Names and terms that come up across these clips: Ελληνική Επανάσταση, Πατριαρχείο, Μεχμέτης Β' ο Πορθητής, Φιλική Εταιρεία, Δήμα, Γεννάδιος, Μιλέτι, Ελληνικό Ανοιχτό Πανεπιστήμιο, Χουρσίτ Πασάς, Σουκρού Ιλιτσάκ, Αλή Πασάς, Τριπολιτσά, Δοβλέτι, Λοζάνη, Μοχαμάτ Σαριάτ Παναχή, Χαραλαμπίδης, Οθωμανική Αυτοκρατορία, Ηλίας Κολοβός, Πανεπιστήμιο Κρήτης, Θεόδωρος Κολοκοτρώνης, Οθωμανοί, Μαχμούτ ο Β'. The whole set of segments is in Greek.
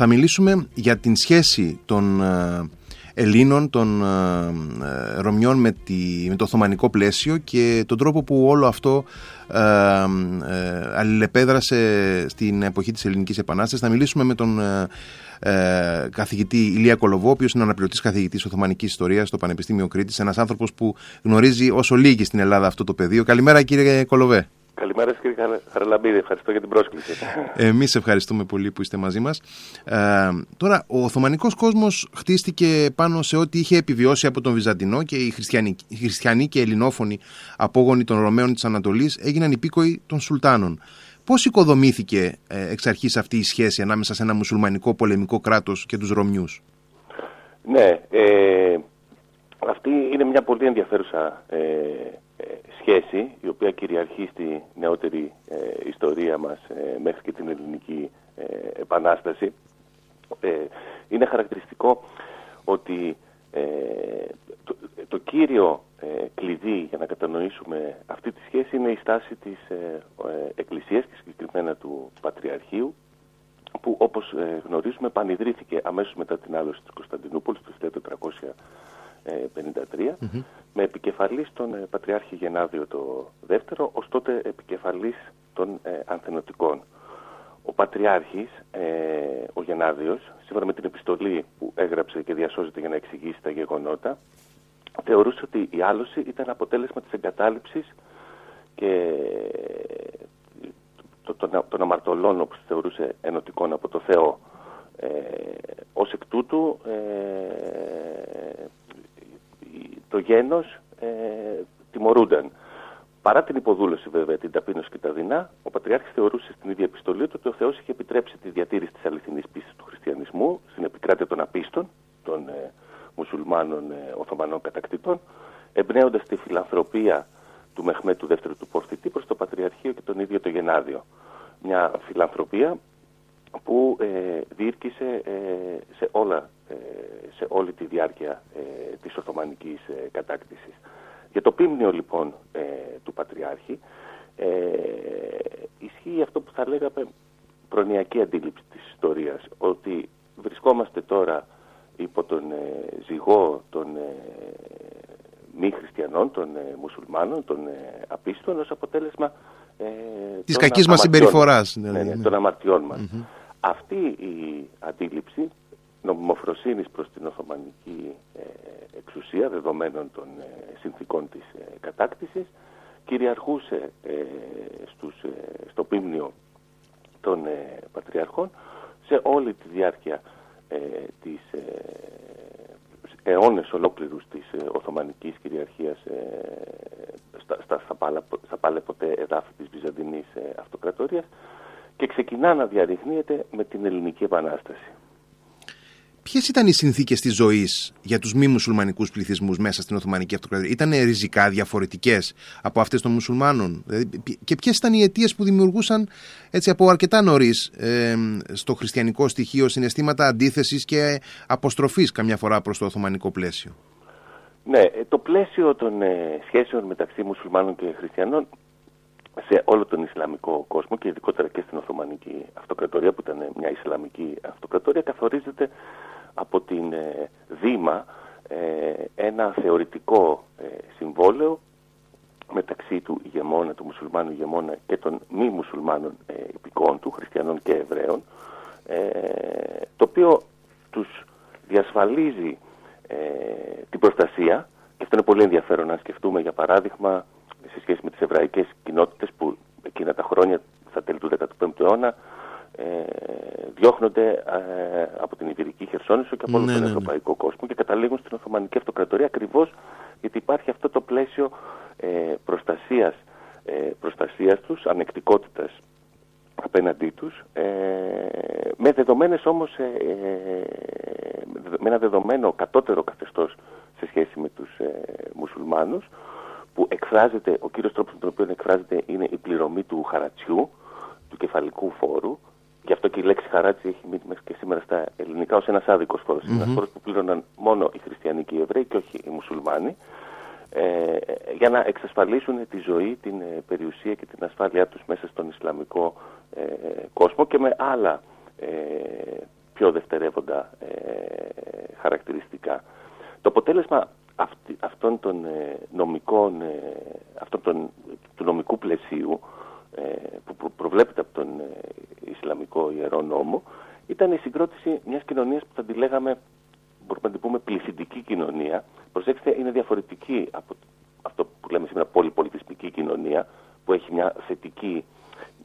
θα μιλήσουμε για την σχέση των Ελλήνων, των Ρωμιών με το οθωμανικό πλαίσιο και τον τρόπο που όλο αυτό αλληλεπέδρασε στην εποχή της Ελληνικής Επανάστασης. Θα μιλήσουμε με τον καθηγητή Ηλία Κολοβό, ο οποίος είναι αναπληρωτής καθηγητής Οθωμανικής Ιστορίας στο Πανεπιστήμιο Κρήτης, ένας άνθρωπος που γνωρίζει όσο λίγοι στην Ελλάδα αυτό το πεδίο. Καλημέρα κύριε Κολοβέ. Καλημέρα σας κύριε Χαραλαμπίδη, ευχαριστώ για την πρόσκληση. Εμείς ευχαριστούμε πολύ που είστε μαζί μας. Τώρα, ο Οθωμανικός κόσμος χτίστηκε πάνω σε ό,τι είχε επιβιώσει από τον Βυζαντινό και οι χριστιανοί και ελληνόφωνοι απόγονοι των Ρωμαίων της Ανατολής έγιναν υπήκοοι των Σουλτάνων. Πώς οικοδομήθηκε εξ αρχής αυτή η σχέση ανάμεσα σε ένα μουσουλμανικό πολεμικό κράτος και τους Ρωμιούς? Ναι, αυτή είναι μια πολύ ενδιαφέρουσα σχέση, η οποία κυριαρχεί στη νεότερη ιστορία μας μέχρι και την Ελληνική Επανάσταση. Είναι χαρακτηριστικό ότι το κύριο κλειδί για να κατανοήσουμε αυτή τη σχέση είναι η στάση της Εκκλησίας και συγκεκριμένα του Πατριαρχείου, που όπως γνωρίζουμε πανιδρύθηκε αμέσως μετά την άλωση της Κωνσταντινούπολης το 1453, με επικεφαλής τον Πατριάρχη Γεννάδιο το δεύτερο, ως τότε επικεφαλής των Ανθενωτικών. Ο Πατριάρχης, ο Γεννάδιος, σύμφωνα με την επιστολή που έγραψε και διασώζεται για να εξηγήσει τα γεγονότα, θεωρούσε ότι η άλωση ήταν αποτέλεσμα της εγκατάλειψης και των αμαρτωλών, όπως θεωρούσε, ενωτικών από το Θεό. Ως εκ τούτου, το γένος τιμωρούνταν. Παρά την υποδούλωση βέβαια, την ταπείνωση και τα δεινά, ο Πατριάρχης θεωρούσε στην ίδια επιστολή του ότι ο Θεός είχε επιτρέψει τη διατήρηση της αληθινής πίστης του χριστιανισμού στην επικράτεια των απίστων, των μουσουλμάνων Οθωμανών κατακτητών, εμπνέοντας τη φιλανθρωπία του Μεχμέτου Β' του Πορθητή προς το Πατριαρχείο και τον ίδιο το Γεννάδιο. Μια φιλανθρωπία που διήρκησε σε όλη τη διάρκεια της Οθωμανικής κατάκτησης. Για το πίμνιο λοιπόν του Πατριάρχη ισχύει αυτό που θα λέγαμε προνοιακή αντίληψη της ιστορίας, ότι βρισκόμαστε τώρα υπό τον ζυγό των μη χριστιανών, των μουσουλμάνων, των απίστων, ως αποτέλεσμα της κακής μας συμπεριφοράς, των αμαρτιών μας. Αυτή η αντίληψη νομιμοφροσύνης προς την Οθωμανική εξουσία, δεδομένων των συνθήκων της κατάκτησης, κυριαρχούσε στο πίμνιο των Πατριαρχών σε όλη τη διάρκεια της αιώνες ολόκληρους της Οθωμανικής κυριαρχίας στα πάλε ποτέ εδάφη της Βυζαντινής Αυτοκρατορίας, και ξεκινά να διαδεικνύεται με την Ελληνική Επανάσταση. Ποιες ήταν οι συνθήκες της ζωής για τους μη μουσουλμανικούς πληθυσμούς μέσα στην Οθωμανική Αυτοκρατορία? Ήταν ριζικά διαφορετικές από αυτές των μουσουλμάνων? Και ποιες ήταν οι αιτίες που δημιουργούσαν έτσι, από αρκετά νωρίς στο χριστιανικό στοιχείο συναισθήματα αντίθεσης και αποστροφής καμιά φορά προς το οθωμανικό πλαίσιο? Ναι, το πλαίσιο των σχέσεων μεταξύ μουσουλμάνων και χριστιανών σε όλο τον Ισλαμικό κόσμο και ειδικότερα και στην Οθωμανική Αυτοκρατορία, που ήταν μια Ισλαμική Αυτοκρατορία, καθορίζεται από την Δήμα, ένα θεωρητικό συμβόλαιο μεταξύ του ηγεμόνα, του μουσουλμάνου ηγεμόνα και των μη μουσουλμάνων υπηκών του, χριστιανών και Εβραίων, το οποίο τους διασφαλίζει την προστασία. Και αυτό είναι πολύ ενδιαφέρον να σκεφτούμε, για παράδειγμα, σε σχέση με τις εβραϊκές κοινότητες που εκείνα τα χρόνια, στα τέλη του 15ου αιώνα, διώχνονται από την Ιβηρική Χερσόνησο και από όλο τον ευρωπαϊκό κόσμο και καταλήγουν στην Οθωμανική Αυτοκρατορία, ακριβώς γιατί υπάρχει αυτό το πλαίσιο προστασίας τους, ανεκτικότητας απέναντί τους, με δεδομένες όμως με ένα δεδομένο κατώτερο καθεστώς σε σχέση με τους μουσουλμάνους, που εκφράζεται, ο κύριος τρόπος με τον οποίο εκφράζεται είναι η πληρωμή του χαρατσιού, του κεφαλικού φόρου. Γι' αυτό και η λέξη χαράτσι έχει μείνει μέχρι και σήμερα στα ελληνικά ως ένας άδικος φόρος. Ένας φόρος που πλήρωναν μόνο οι χριστιανοί και οι Εβραίοι και όχι οι μουσουλμάνοι, για να εξασφαλίσουν τη ζωή, την περιουσία και την ασφάλειά τους μέσα στον Ισλαμικό κόσμο, και με άλλα πιο δευτερεύοντα χαρακτηριστικά. Το αποτέλεσμα αυτών των νομικών, του νομικού πλαισίου που προβλέπεται από τον Ισλαμικό Ιερό Νόμο ήταν η συγκρότηση μιας κοινωνίας που θα τη λέγαμε, μπορούμε να την πούμε, πληθυντική κοινωνία. Προσέξτε, είναι διαφορετική από αυτό που λέμε σήμερα πολυπολιτισμική κοινωνία, που έχει μια θετική,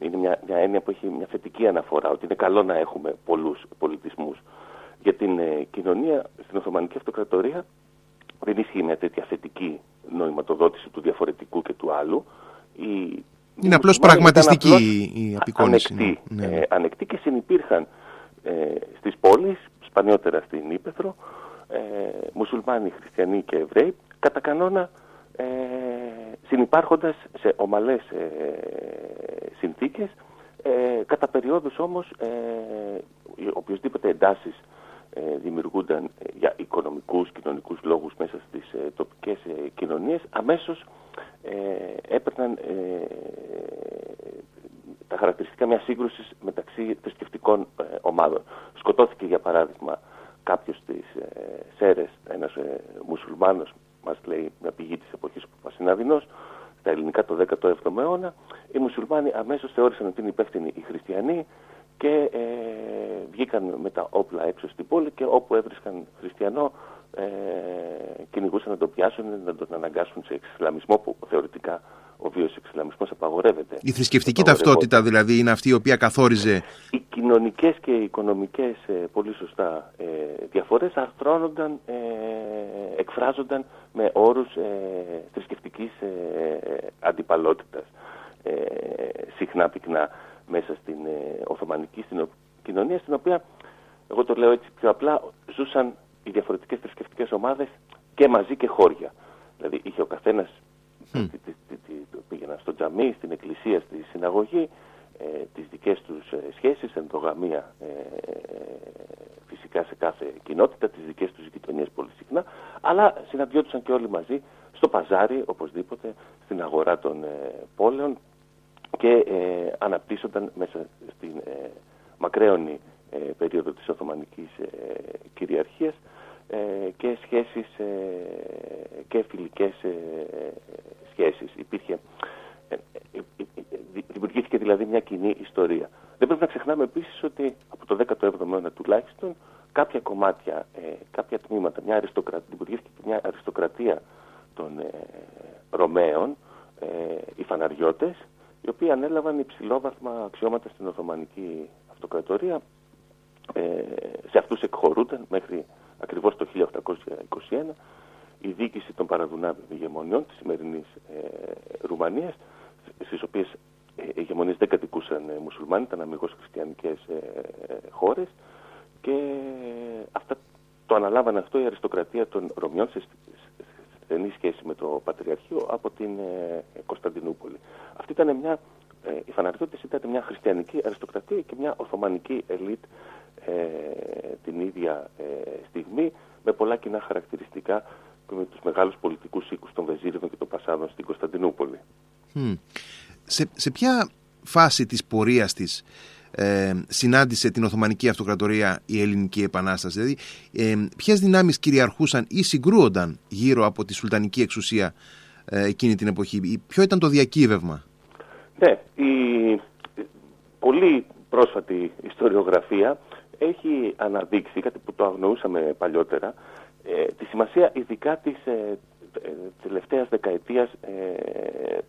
είναι μια έννοια που έχει μια θετική αναφορά, ότι είναι καλό να έχουμε πολλούς πολιτισμούς. Για την κοινωνία στην Οθωμανική Αυτοκρατορία δεν ίσχυε μια τέτοια θετική νοηματοδότηση του διαφορετικού και του άλλου. Είναι απλώς πραγματιστική η απεικόνηση. Ανεκτή και συνυπήρχαν στις πόλεις, σπανιότερα στην Ήπεθρο, μουσουλμάνοι, χριστιανοί και Εβραίοι, κατά κανόνα συνυπάρχοντας σε ομαλές συνθήκες, κατά περιόδους όμως οποιοσδήποτε εντάσεις δημιουργούνταν για οικονομικούς, κοινωνικούς λόγους μέσα στις τοπικές κοινωνίες, αμέσως έπαιρναν τα χαρακτηριστικά μιας σύγκρουσης μεταξύ θρησκευτικών ομάδων. Σκοτώθηκε, για παράδειγμα, κάποιος στις Σέρες, ένας μουσουλμάνος, μας λέει μια πηγή της εποχής Παπασυναδεινός, στα ελληνικά το 17ο αιώνα. Οι μουσουλμάνοι αμέσως θεώρησαν ότι είναι υπεύθυνοι οι χριστιανοί και βγήκαν με τα όπλα έξω στην πόλη και όπου έβρισκαν χριστιανό κυνηγούσαν να τον πιάσουν, να τον αναγκάσουν σε εξισλαμισμό, που θεωρητικά ο βίος εξισλαμισμός απαγορεύεται. Η θρησκευτική ταυτότητα δηλαδή είναι αυτή η οποία καθόριζε. Οι κοινωνικές και οι οικονομικές πολύ σωστά διαφορές αρθρώνονταν, εκφράζονταν με όρους θρησκευτικής αντιπαλότητας συχνά πυκνά μέσα στην Οθωμανική κοινωνία, στην οποία, εγώ το λέω έτσι πιο απλά, ζούσαν οι διαφορετικές θρησκευτικές ομάδες και μαζί και χώρια. Δηλαδή είχε ο καθένας, πήγαιναν στο τζαμί, στην εκκλησία, στη συναγωγή, τις δικές τους σχέσεις, ενδογαμία φυσικά σε κάθε κοινότητα, τις δικές τους γειτονιές πολύ συχνά, αλλά συναντιόντουσαν και όλοι μαζί στο παζάρι, οπωσδήποτε, στην αγορά των πόλεων και αναπτύσσονταν μέσα στην μακραίωνη περίοδο της Οθωμανικής κυριαρχίας και σχέσεις και φιλικές σχέσεις. Δημιουργήθηκε δηλαδή μια κοινή ιστορία. Δεν πρέπει να ξεχνάμε επίσης ότι από το 17ο αιώνα τουλάχιστον κάποια κομμάτια, κάποια τμήματα, δημιουργήθηκε μια αριστοκρατία των Ρωμαίων, οι φαναριώτες, οι οποίοι ανέλαβαν υψηλόβαθμα αξιώματα στην Οθωμανική Αυτοκρατορία. Σε αυτούς εκχωρούνταν μέχρι ακριβώς το 1821 η διοίκηση των παραδουνάβιων ηγεμονιών της σημερινής Ρουμανίας, στις οποίες ηγεμονίες δεν κατοικούσαν μουσουλμάνοι, ήταν αμιγώς χριστιανικές χώρες, και αυτά, το αναλάβανε αυτό η αριστοκρατία των Ρωμιών σε στενή σχέση με το Πατριαρχείο από την Κωνσταντινούπολη. Αυτή ήταν μια... Οι φαναριώτες ήταν μια χριστιανική αριστοκρατία και μια οθωμανική ελίτ την ίδια στιγμή, με πολλά κοινά χαρακτηριστικά και με τους μεγάλους πολιτικούς οίκους των Βεζίριδων και των Πασάδων στην Κωνσταντινούπολη. Σε ποια φάση της πορείας της συνάντησε την Οθωμανική Αυτοκρατορία η Ελληνική Επανάσταση? Δηλαδή, ποιες δυνάμεις κυριαρχούσαν ή συγκρούονταν γύρω από τη σουλτανική εξουσία εκείνη την εποχή? Ποιο ήταν το διακύβευμα? Ναι, η πολύ πρόσφατη ιστοριογραφία έχει αναδείξει, κάτι που το αγνοούσαμε παλιότερα, τη σημασία ειδικά της τελευταίας δεκαετίας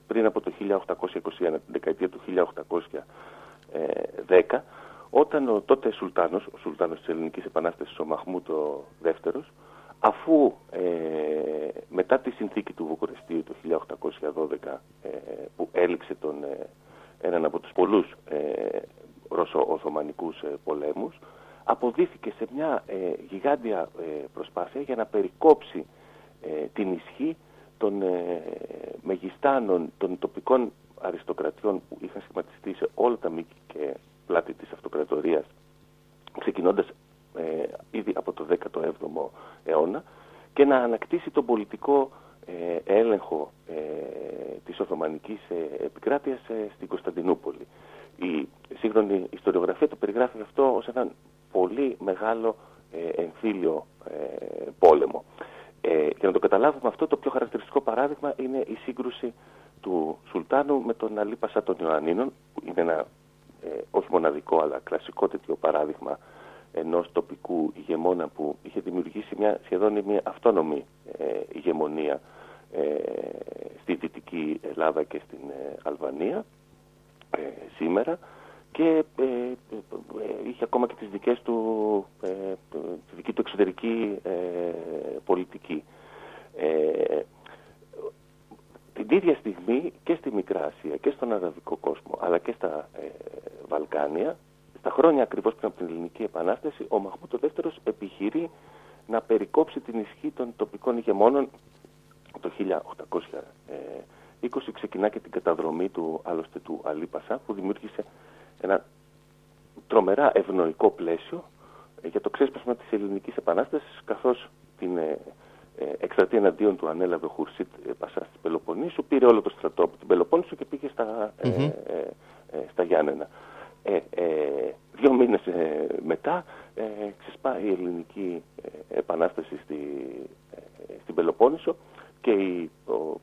πριν από το 1821, την δεκαετία του 1810, όταν ο τότε Σουλτάνος, ο Σουλτάνος της Ελληνικής Επανάστασης, ο Μαχμούτ ο Β', αφού μετά τη συνθήκη του Βουκουρεστίου το 1812 που έληξε έναν από τους πολλούς Ρωσο-Οθωμανικούς πολέμους, αποδίθηκε σε μια γιγάντια προσπάθεια για να περικόψει την ισχύ των μεγιστάνων των τοπικών αριστοκρατιών που είχαν σχηματιστεί σε όλα τα μήκη και πλάτη της αυτοκρατορίας, ξεκινώντας ήδη από το 17ο αιώνα, και να ανακτήσει τον πολιτικό έλεγχο της Οθωμανικής επικράτειας στην Κωνσταντινούπολη. Η σύγχρονη ιστοριογραφία το περιγράφει αυτό ως έναν πολύ μεγάλο εμφύλιο πόλεμο. Για να το καταλάβουμε αυτό, το πιο χαρακτηριστικό παράδειγμα είναι η σύγκρουση του Σουλτάνου με τον Αλή Πασά των Ιωαννίνων, που είναι ένα όχι μοναδικό αλλά κλασικό τέτοιο παράδειγμα ενός τοπικού ηγεμόνα που είχε δημιουργήσει μια σχεδόν μια αυτόνομη ηγεμονία στη Δυτική Ελλάδα και στην Αλβανία σήμερα, και είχε ακόμα και τις δικές του, τη δική του εξωτερική πολιτική. Την ίδια στιγμή και στη Μικρά Ασία και στον Αραβικό κόσμο αλλά και στα Βαλκάνια, στα χρόνια ακριβώς πριν από την Ελληνική Επανάσταση, ο Μαχμούτ ο Β' επιχειρεί να περικόψει την ισχύ των τοπικών ηγεμόνων. Το 1820 ξεκινά και την καταδρομή του, άλλωστε, του Αλή Πασά, που δημιούργησε ένα τρομερά ευνοϊκό πλαίσιο για το ξέσπασμα της Ελληνικής Επανάστασης, καθώς την εκστρατεία εναντίον του ανέλαβε ο Χουρσίτ Πασάς της Πελοποννήσου, πήρε όλο το στρατό από την Πελοπόννησο και πήγε στα Γιάννενα. 2 μήνες μετά ξεσπάει η Ελληνική Επανάσταση στην Πελοπόννησο, και ο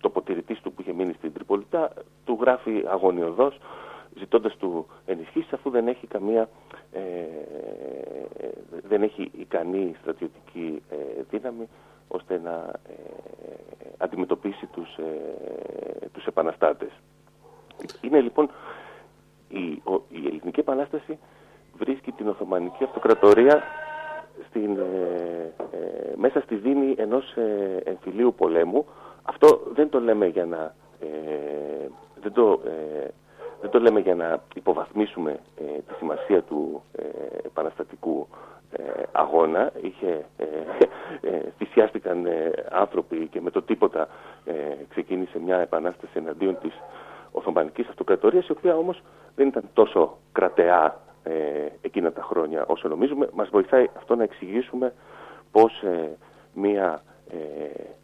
τοποτηρητής του, που είχε μείνει στην Τριπολιτσά, του γράφει αγωνιωδώς ζητώντας του ενισχύσεις, αφού δεν έχει καμία δεν έχει ικανή στρατιωτική δύναμη ώστε να αντιμετωπίσει τους επαναστάτες. Είναι λοιπόν η Ελληνική Επανάσταση βρίσκει την Οθωμανική Αυτοκρατορία μέσα στη δίνη ενός εμφυλίου πολέμου. Αυτό δεν το λέμε για να δεν το λέμε για να υποβαθμίσουμε τη σημασία του επαναστατικού αγώνα. Θυσιάστηκαν άνθρωποι και με το τίποτα ξεκίνησε μια επανάσταση εναντίον της Οθωμανικής Αυτοκρατορίας, η οποία όμως δεν ήταν τόσο κρατεά εκείνα τα χρόνια όσο νομίζουμε. Μας βοηθάει αυτό να εξηγήσουμε πως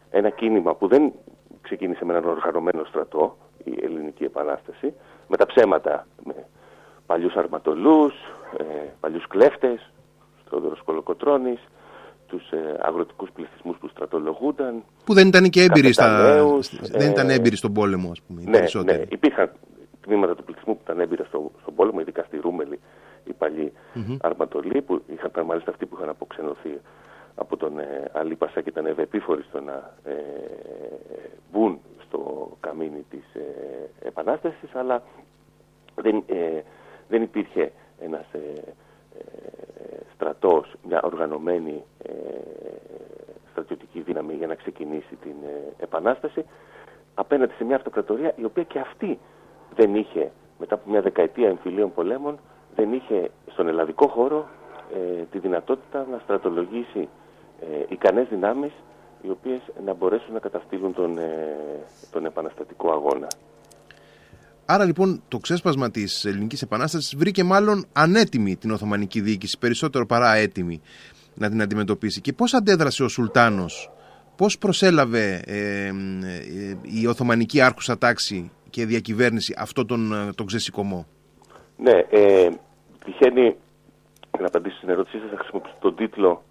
ένα κίνημα που δεν ξεκίνησε με έναν οργανωμένο στρατό, η Ελληνική Επανάσταση, με τα ψέματα, με παλιούς αρματολούς, παλιούς κλέφτες, Θεόδωρος Κολοκοτρώνης, τους αγροτικούς πληθυσμούς που στρατολογούνταν, που δεν ήταν και έμπειροι, δεν ήταν έμπειροι στον πόλεμο, ας πούμε. Ναι, υπήρχαν τμήματα του πληθυσμού που ήταν έμπειρα στον πόλεμο, ειδικά στη Ρούμελη, οι παλιοί αρματολοί, που ήταν μάλιστα αυτοί που είχαν αποξενωθεί από τον Αλή Πασά και ήταν ευεπίφοροι στο να μπουν στο καμίνι της Επανάστασης, αλλά δεν υπήρχε ένας στρατός, μια οργανωμένη στρατιωτική δύναμη για να ξεκινήσει την Επανάσταση απέναντι σε μια αυτοκρατορία η οποία και αυτή δεν είχε, μετά από μια δεκαετία εμφυλίων πολέμων, δεν είχε στον ελλαδικό χώρο τη δυνατότητα να στρατολογήσει ικανές δυνάμεις οι οποίες να μπορέσουν να καταστήλουν τον επαναστατικό αγώνα. Άρα λοιπόν το ξέσπασμα της Ελληνικής Επανάστασης βρήκε μάλλον ανέτοιμη την Οθωμανική διοίκηση, περισσότερο παρά έτοιμη να την αντιμετωπίσει. Και πώς αντέδρασε ο Σουλτάνος, πώς προσέλαβε η Οθωμανική άρχουσα τάξη και διακυβέρνηση αυτό τον ξεσηκωμό? Ναι, τυχαίνει να απαντήσω στην ερώτησή σας, θα χρησιμοποιήσω τον τίτλο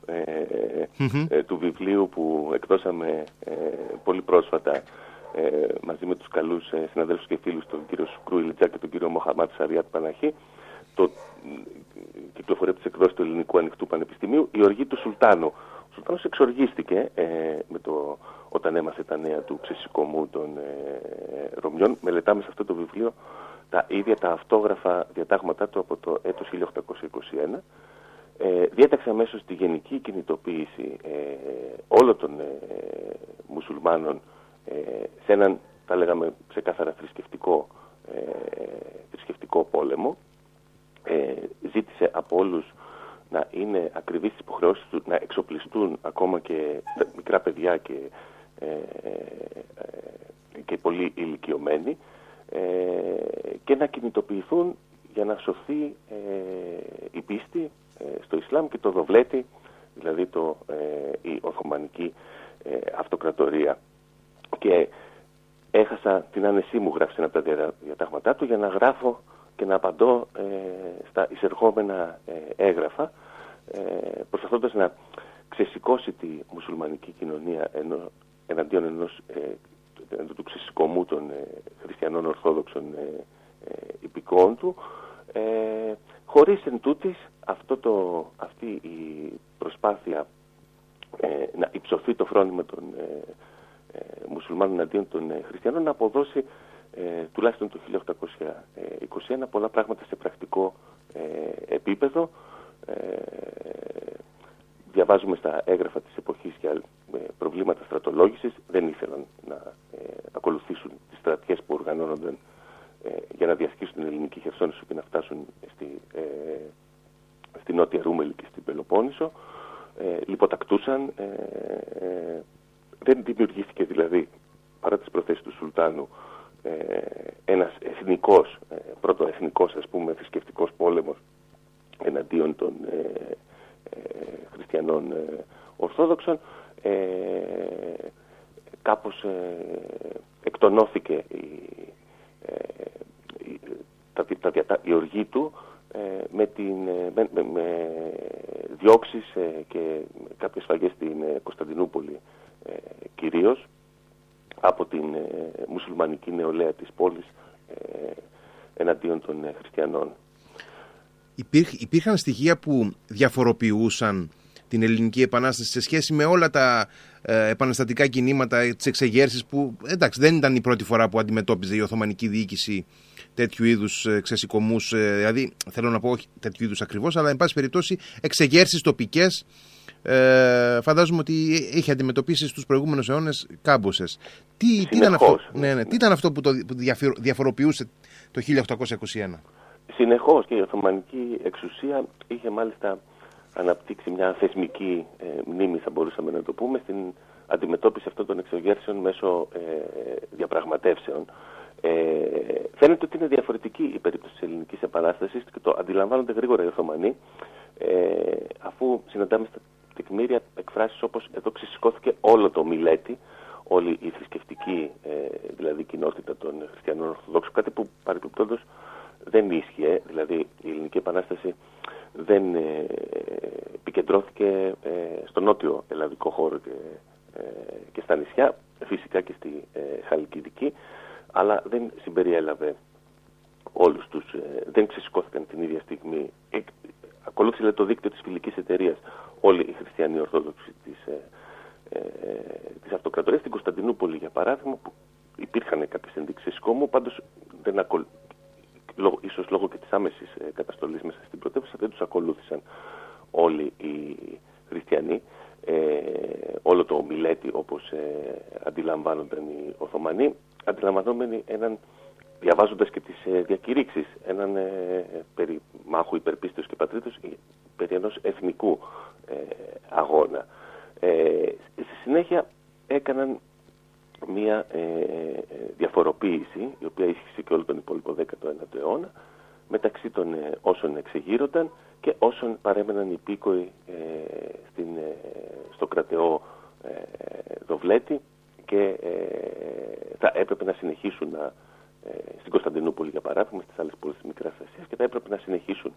του βιβλίου που εκδώσαμε πολύ πρόσφατα μαζί με τους καλούς συναδέλφους και φίλους, τον κύριο Σουκρού Ιλιτσάκ και τον κύριο Μοχαμάτ Σαριάτ Παναχή. Κυκλοφορεί από τις εκδόσεις του Ελληνικού Ανοιχτού Πανεπιστημίου, η οργή του Σουλτάνου. Ο Σουλτάνος εξοργίστηκε όταν έμαθε τα νέα του ξεσηκωμού των Ρωμιών. Μελετάμε σε αυτό το βιβλίο τα ίδια τα αυτόγραφα διατάγματά του από το έτος 1821. Διέταξε αμέσως τη γενική κινητοποίηση όλων των μουσουλμάνων σε έναν, θα λέγαμε, ξεκάθαρα θρησκευτικό πόλεμο. Ζήτησε από όλους να είναι ακριβείς στις υποχρεώσεις του, να εξοπλιστούν ακόμα και μικρά παιδιά και πολύ ηλικιωμένοι, και να κινητοποιηθούν για να σωθεί η πίστη στο Ισλάμ και το Δοβλέτη, δηλαδή η Οθωμανική Αυτοκρατορία. Και έχασα την άνεσή μου, γράφει ένα από τα διατάγματά του, για να γράφω και να απαντώ στα εισερχόμενα έγγραφα, προσπαθώντας να ξεσηκώσει τη μουσουλμανική κοινωνία εναντίον ενός του ξεσηκωμού των χριστιανών ορθόδοξων υπηκόων του, χωρίς εν τούτης αυτή η προσπάθεια να υψωθεί το φρόνημα των μουσουλμάνων εναντίον των χριστιανών να αποδώσει τουλάχιστον το 1821 πολλά πράγματα σε πρακτικό επίπεδο. Διαβάζουμε στα έγγραφα της εποχής για προβλήματα στρατολόγησης. Δεν ήθελαν να ακολουθήσουν τις στρατιές που οργανώνονταν για να διασχίσουν την ελληνική Χερσόνησο και να φτάσουν στη Νότια Ρούμελη και στην Πελοπόννησο. Λιποτακτούσαν. Δεν δημιουργήθηκε δηλαδή, παρά τις προθέσεις του Σουλτάνου, ένας εθνικός, πρώτο εθνικός ας πούμε θρησκευτικός πόλεμος εναντίον των χριστιανών ορθόδοξων. Κάπως εκτονώθηκε η οργή του με διώξεις και κάποιες σφαγές στην Κωνσταντινούπολη κυρίως από την μουσουλμανική νεολαία της πόλης εναντίον των χριστιανών. Υπήρχαν στοιχεία που διαφοροποιούσαν την ελληνική επανάσταση σε σχέση με όλα τα επαναστατικά κινήματα, τις εξεγέρσεις που, εντάξει, δεν ήταν η πρώτη φορά που αντιμετώπιζε η Οθωμανική διοίκηση τέτοιου είδους ξεσηκωμούς, δηλαδή θέλω να πω όχι τέτοιου είδους ακριβώς, αλλά εν πάση περιπτώσει εξεγέρσεις τοπικές. Φαντάζομαι ότι έχει αντιμετωπίσει στους προηγούμενους αιώνες κάμποσες. Τι ήταν αυτό που διαφοροποιούσε το 1821? Συνεχώς, και η Οθωμανική εξουσία είχε μάλιστα αναπτύξει μια θεσμική μνήμη, θα μπορούσαμε να το πούμε, στην αντιμετώπιση αυτών των εξεγέρσεων μέσω διαπραγματεύσεων. Φαίνεται ότι είναι διαφορετική η περίπτωση της ελληνικής επανάστασης και το αντιλαμβάνονται γρήγορα οι Οθωμανοί, αφού συναντάμε στα τεκμήρια εκφράσεις όπως εδώ ξεσηκώθηκε όλο το Μιλέτη, όλη η θρησκευτική δηλαδή κοινότητα των χριστιανών ορθοδόξων, κάτι που παρεπιπτόντως δεν ίσχυε, δηλαδή η ελληνική επανάσταση δεν επικεντρώθηκε στον νότιο ελλαδικό χώρο και στα νησιά, φυσικά και στη Χαλκιδική, αλλά δεν συμπεριέλαβε όλους τους, δεν ξεσηκώθηκαν την ίδια στιγμή. Ακολούθησε το δίκτυο της Φιλικής Εταιρείας όλοι οι χριστιανοί ορθόδοξοι της αυτοκρατορίας. Στην Κωνσταντινούπολη, για παράδειγμα, που υπήρχαν κάποιες ενδείξεις σκόμου, πάντως δεν ίσως λόγω και της άμεσης καταστολής μέσα στην πρωτεύουσα, δεν τους ακολούθησαν όλοι οι χριστιανοί. Όλο το Μιλέτη, όπως αντιλαμβάνονταν οι Οθωμανοί, αντιλαμβανόμενοι διαβάζοντας και τις διακηρύξεις, έναν περί μάχου υπερπίστεως και πατρίδος, περί ενός εθνικού αγώνα. Στη συνέχεια έκαναν μία διαφοροποίηση, η οποία ίσχυσε και όλο τον υπόλοιπο 19ο αιώνα, μεταξύ των όσων εξεγείρονταν και όσων παρέμεναν υπήκοοι στο κρατεό Δοβλέτη και θα έπρεπε να συνεχίσουν στην Κωνσταντινούπολη, για παράδειγμα, στις άλλες πόλεις της Μικράς Ασίας, και θα έπρεπε να συνεχίσουν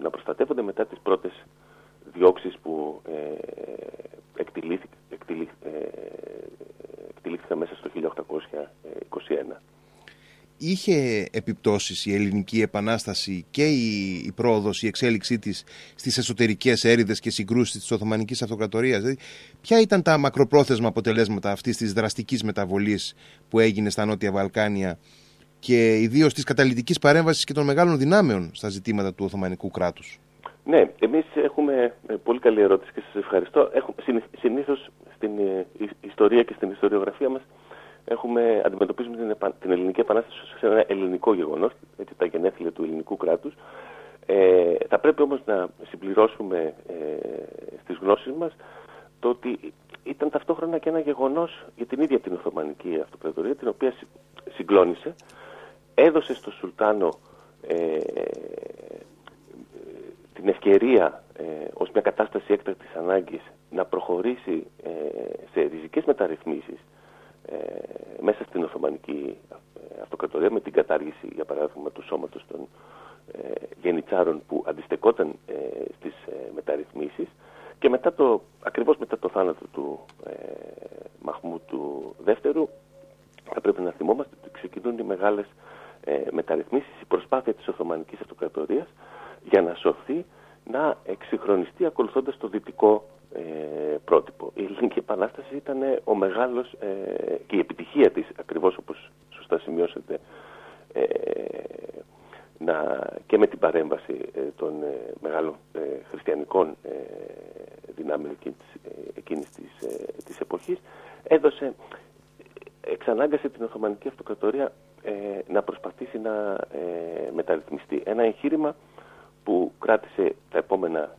να προστατεύονται μετά τις πρώτες διώξεις που εκτυλίχθηκαν μέσα στο 1821. Είχε επιπτώσεις η ελληνική επανάσταση και η πρόοδος, η εξέλιξή της στις εσωτερικές έρηδες και συγκρούσεις της Οθωμανικής Αυτοκρατορίας? Δηλαδή, ποια ήταν τα μακροπρόθεσμα αποτελέσματα αυτής της δραστικής μεταβολής που έγινε στα Νότια Βαλκάνια και ιδίως της καταλυτικής παρέμβασης και των μεγάλων δυνάμεων στα ζητήματα του Οθωμανικού κράτους? Ναι, εμείς έχουμε πολύ καλή ερώτηση και σας ευχαριστώ. Συνήθως στην ιστορία και στην ιστοριογραφία μας αντιμετωπίζουμε την ελληνική επανάσταση ως ένα ελληνικό γεγονός, έτσι, τα γενέθλια του ελληνικού κράτους. Θα πρέπει όμως να συμπληρώσουμε στις γνώσεις μας το ότι ήταν ταυτόχρονα και ένα γεγονός για την ίδια την Οθωμανική Αυτοκρατορία, την οποία συγκλώνησε, έδωσε στο Σουλτάνο την ευκαιρία ως μια κατάσταση έκτακτης ανάγκης να προχωρήσει σε ριζικές μεταρρυθμίσεις μέσα στην Οθωμανική Αυτοκρατορία, με την κατάργηση, για παράδειγμα, του σώματος των γενιτσάρων που αντιστεκόταν στις μεταρρυθμίσεις, και μετά ακριβώς μετά το θάνατο του Μαχμούτ του Β', θα πρέπει να θυμόμαστε ότι ξεκινούν οι μεγάλες μεταρρυθμίσεις, η προσπάθεια της Οθωμανικής Αυτοκρατορίας για να σωθεί, να εξυγχρονιστεί ακολουθώντας το δυτικό πρότυπο. Η Ελληνική Επανάσταση ήταν ο μεγάλος και η επιτυχία της, ακριβώς όπως σωστά σημειώσατε, και με την παρέμβαση των μεγάλων χριστιανικών δυνάμεων εκείνης της εποχής, εξανάγκασε την Οθωμανική Αυτοκρατορία να προσπαθήσει να μεταρρυθμιστεί. Ένα εγχείρημα που κράτησε τα επόμενα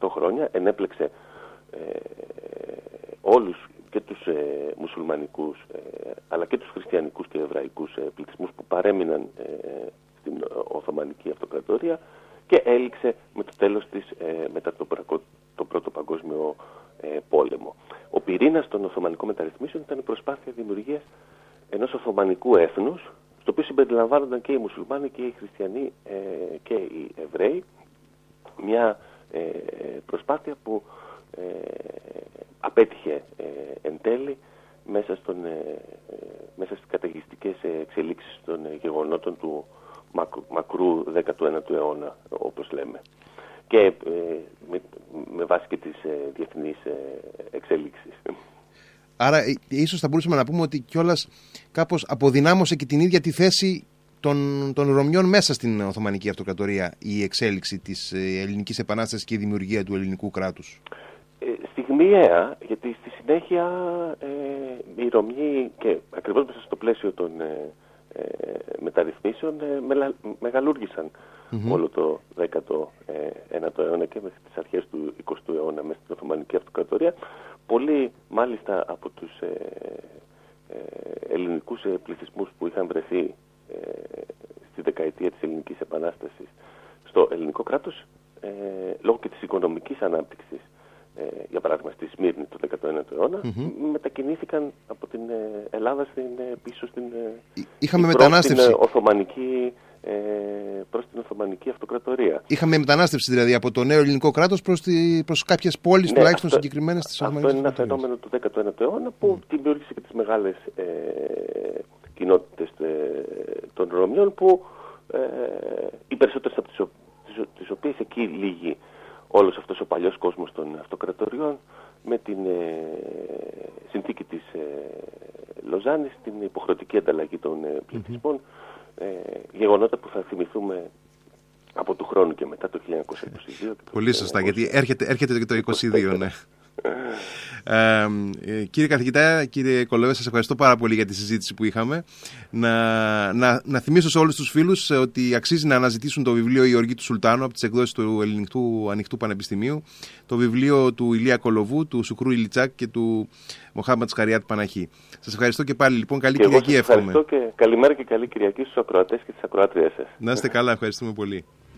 100 χρόνια, ενέπλεξε όλους, και τους μουσουλμανικούς αλλά και τους χριστιανικούς και εβραϊκούς πληθυσμούς που παρέμειναν στην Οθωμανική Αυτοκρατορία, και έληξε με το τέλος της μετά το Πρώτο Παγκόσμιο Πόλεμο. Ο πυρήνας των Οθωμανικών μεταρρυθμίσεων ήταν η προσπάθεια δημιουργίας ενός Οθωμανικού έθνους, στο οποίο συμπεριλαμβάνονταν και οι μουσουλμάνοι και οι χριστιανοί και οι Εβραίοι. Μια προσπάθεια που απέτυχε εν τέλει μέσα στις καταιγιστικές εξελίξεις των γεγονότων του μακρού 19ου αιώνα, όπως λέμε, και με βάση και τις διεθνείς εξελίξεις. Άρα ίσως θα μπορούσαμε να πούμε ότι κιόλας κάπως αποδυνάμωσε και την ίδια τη θέση των Ρωμιών μέσα στην Οθωμανική Αυτοκρατορία η εξέλιξη της Ελληνικής Επανάστασης και η δημιουργία του ελληνικού κράτους. Στιγμιαία, γιατί στη συνέχεια οι Ρωμιοί, και ακριβώς μέσα στο πλαίσιο των μεταρρυθμίσεων, μεγαλούργησαν όλο το 19ο αιώνα και μέχρι τις αρχές του 20ου αιώνα μέσα στην Οθωμανική Αυτοκρατορία. Πολλοί μάλιστα από τους ελληνικούς πληθυσμούς που είχαν βρεθεί στη δεκαετία της Ελληνικής Επανάστασης στο ελληνικό κράτος, λόγω και της οικονομικής ανάπτυξης, για παράδειγμα στη Σμύρνη το 19ο αιώνα, μετακινήθηκαν από την Ελλάδα πίσω στην Οθωμανική, προς την Οθωμανική Αυτοκρατορία. Είχαμε μετανάστευση δηλαδή από το νέο ελληνικό κράτος προς κάποιες πόλεις, τουλάχιστον συγκεκριμένες της Οθωμανικής Αυτοκρατορίας. Αυτό είναι ένα φαινόμενο του 19ου αιώνα που δημιούργησε και τις μεγάλες κοινότητες των Ρωμιών, που οι περισσότερες από τις οποίες εκεί λήγει όλος αυτός ο παλιός κόσμος των αυτοκρατοριών, με την συνθήκη της Λοζάνης, την υποχρεωτική ανταλλαγή των πληθυσμών, γεγονότα που θα θυμηθούμε από του χρόνου και μετά, το 1922. Πολύ σωστά, γιατί έρχεται και το 1922, ναι. Κύριε καθηγητά, κύριε Κολοβέ, σας ευχαριστώ πάρα πολύ για τη συζήτηση που είχαμε. Να θυμίσω σε όλους τους φίλους ότι αξίζει να αναζητήσουν το βιβλίο «Η οργή του Σουλτάνου» από τις εκδόσεις του Ελληνικού Ανοιχτού Πανεπιστημίου, το βιβλίο του Ηλία Κολοβού, του Σουκρού Ιλιτσάκ και του Μοχαμάτ Σαριάτ Παναχή. Σας ευχαριστώ και πάλι, λοιπόν. Καλή Κυριακή, εύχομαι. Καλημέρα και καλή Κυριακή στους ακροατές και τις ακροάτριές σας. Να είστε καλά, ευχαριστούμε πολύ.